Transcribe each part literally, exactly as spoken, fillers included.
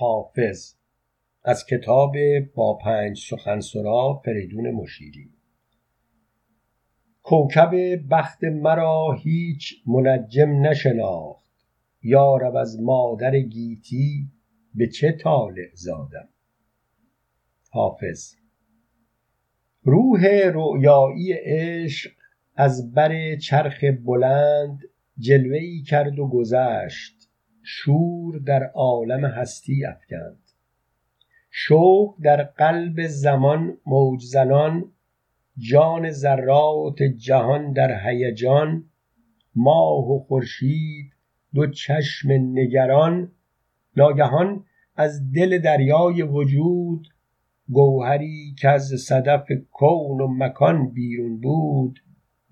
حافظ از کتاب با پنج سخن سرا فریدون مشیری. کوکب بخت مرا هیچ منجم نشناخت، یارب از مادر گیتی به چه طالع زادم. حافظ. روح رؤیایی عشق از بر چرخ بلند جلوه‌ای کرد و گذشت، شور در عالم هستی افکند. شوق در قلب زمان موج زنان، جان ذرات جهان در هیجان. ماه و خورشید دو چشم نگران، ناگهان از دل دریای وجود گوهری که از صدف کون و مکان بیرون بود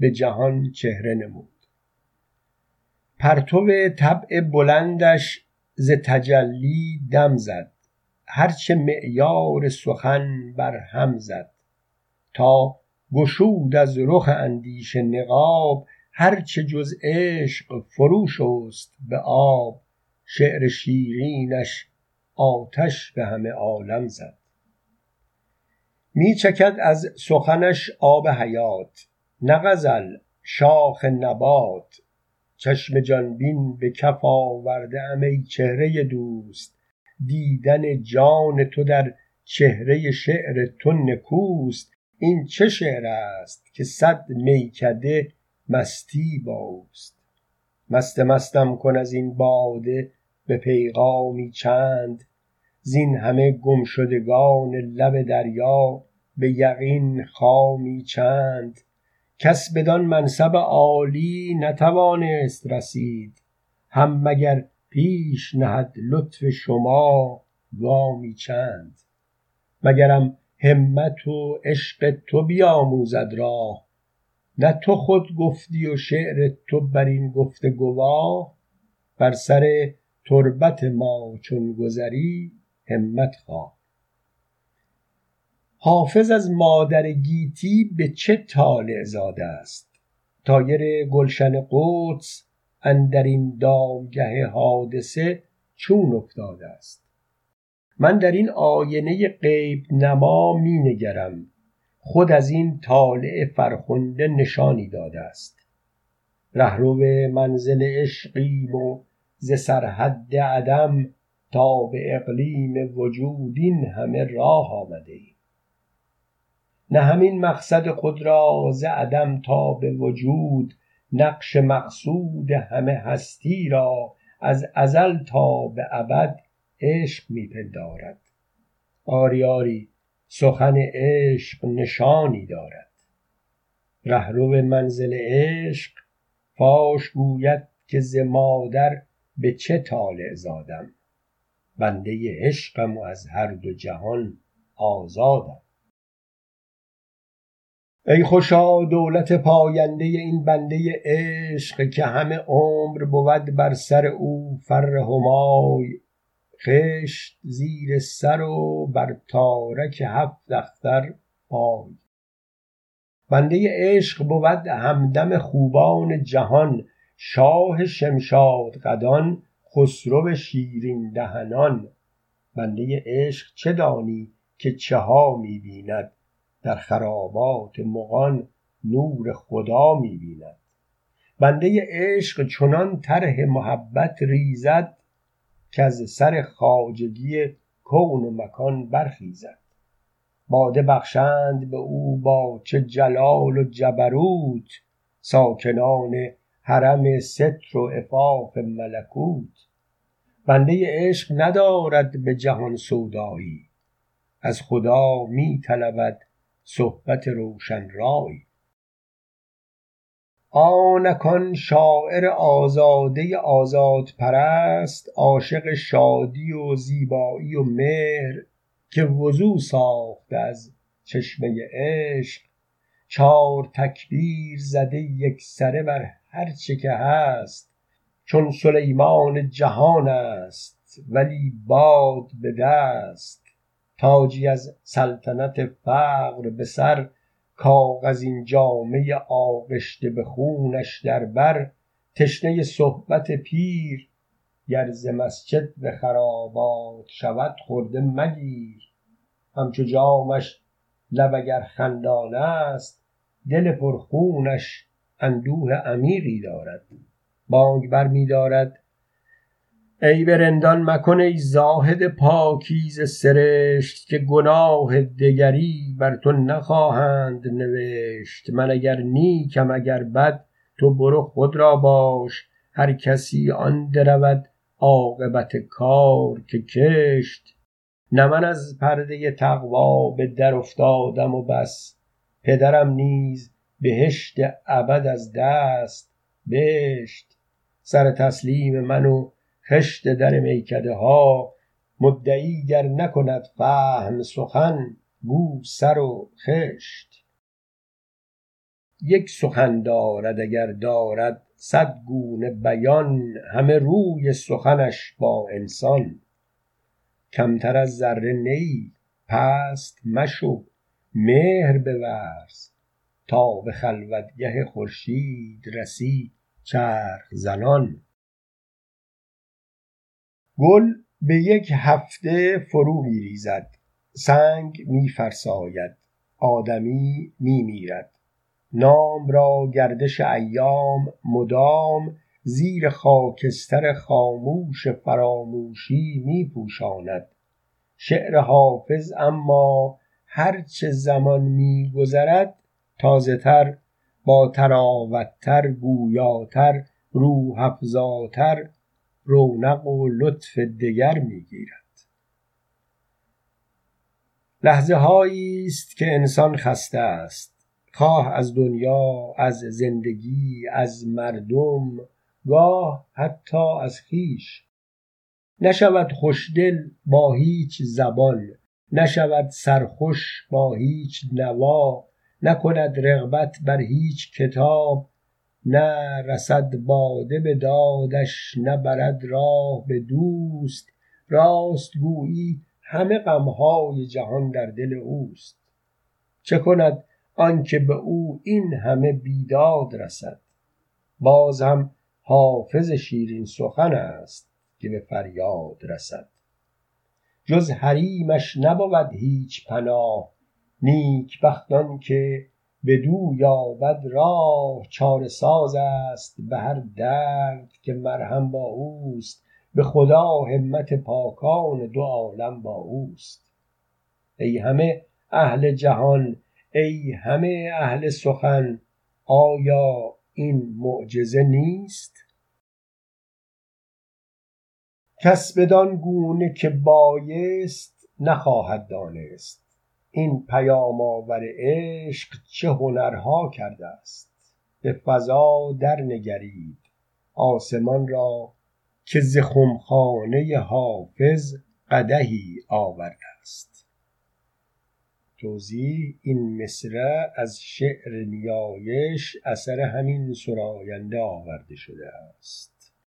به جهان چهره نمود. پرتو طبع بلندش ز تجلی دم زد، هرچه معیار سخن بر هم زد. تا گشود از رخ اندیشه نقاب، هرچه جز عشق فرو شست به آب. شعر شیرینش آتش به همه عالم زد. می چکد از سخنش آب حیات، نه غزل شاخ نبات. چشم جانبین به کف آورده ام ای چهره دوست، دیدن جان تو در چهره شعر تو نکوست. این چه شعر است که صد میکده مستی باست. مست مستم کن از این باده به پیغامی چند، زین همه گمشدگان لب دریا به یقین خامی چند. کس بدان منصب عالی نتوانست رسید، هم مگر پیش نهد لطف شما گامی چند. مگرم همت و عشق تو بیاموزد راه، نه تو خود گفتی و شعر تو بر این گفته گواه. بر سر تربت ما چون گذری همت خواه. حافظ از مادر گیتی به چه طالع زاده است، طایر گلشن قدس اندر این دامگه حادثه چون افتاده است. من در این آینه غیب نما می نگرم، خود از این طالع فرخنده نشانی داده است. رهرو منزل عشقیم و ز سرحد عدم تا به اقلیم وجود این همه راه آمده ایم. نه همین مقصد خود را ز عدم تا به وجود، نقش مقصود همه هستی را از ازل تا به ابد عشق می‌پندارد. آری آری سخن عشق نشانی دارد. رهرو منزل عشق فاش گوید که ز مادر به چه طالع زادم. بنده عشقم و از هر دو جهان آزادم. ای خوشا دولت پاینده این بنده عشق، که همه عمر بود بر سر او فر همای. خشت زیر سر و بر تارک هفت اختر پای. بنده عشق بود همدم خوبان جهان، شاه شمشاد قدان، خسرو شیرین دهنان. بنده عشق چه دانی که چه ها می‌بیند، در خرابات مغان نور خدا می‌بیند. بنده عشق چنان طرح محبت ریزد، که از سر خواجگی کون و مکان برخیزد. باده بخشند به او با چه جلال و جبروت، ساکنان حرم ستر و عفاف ملکوت. بنده عشق ندارد به جهان سودایی، از خدا می طلبد صحبت روشن رای. آنکان شاعر آزاده آزاد پرست، عاشق شادی و زیبایی و مهر، که وضو ساخت از چشمه عشق. چار تکبیر زده یک سره بر هر چه که هست، چون سلیمان جهان است ولی باد به دست. تاجی از سلطنت فقر به سر، کاغذین جامه آغشته به خونش در بر. تشنه صحبت پیر گر ز مسجد به خرابات شود خورده مگیر، همچو جامش لب اگر خندانه است، دل پرخونش اندوه امیری دارد. بانگ بر می دارد ای برندان مکن ای زاهد پاکیزه سرشت، که گناه دگری بر تو نخواهند نوشت. من اگر نیکم اگر بد تو برو خود را باش، هر کسی آن درود عاقبت کار که کشت. نه من از پرده تقوا به در افتادم و بس، پدرم نیز بهشت ابد از دست بشت. سر تسلیم من و خشت در میکده ها، مدعی گر نکند فهم سخن گو سر و خشت. یک سخن دارد اگر دارد صد گونه بیان، همه روی سخنش با انسان. کمتر از ذره نی پست مشو مهر بورز، تا به خلوتگه خورشید رسی چرخ زنان. گل به یک هفته فرو می ریزد، سنگ می فرساید، آدمی می میرد. نام را گردش ایام مدام، زیر خاکستر خاموش فراموشی می پوشاند. شعر حافظ اما هرچه زمان می گذرد، تازه تر، با تراوت‌تر، گویاتر، روح افزاتر، رونق و لطف دگر می گیرد. لحظه هایی است که انسان خسته است، خواه از دنیا، از زندگی، از مردم، گاه حتی از خویش. نشود خوشدل با هیچ زبان، نشود سرخوش با هیچ نوا، نکند رغبت بر هیچ کتاب، نه رسد باده به دادش، نه برد راه به دوست. راست گویی همه غمهای جهان در دل اوست، چه کند آنکه به او این همه بیداد رسد. باز هم حافظ شیرین سخن است که به فریاد رسد. جز حریمش نبود هیچ پناه، نیک بختان که بدو یابد راه. چاره ساز است به هر درد که مرهم با اوست، به خدا همت پاکان دو عالم با اوست. ای همه اهل جهان، ای همه اهل سخن، آیا این معجزه نیست؟ کس بدان گونه که بایست نخواهد دانست، این پیام آور عشق چه هنرها کرده است. به فضا در نگرید آسمان را، که ز خمخانه حافظ قدحی آورده است. توضیح این مصرع از شعر نیایش اثر همین سراینده آورده شده است.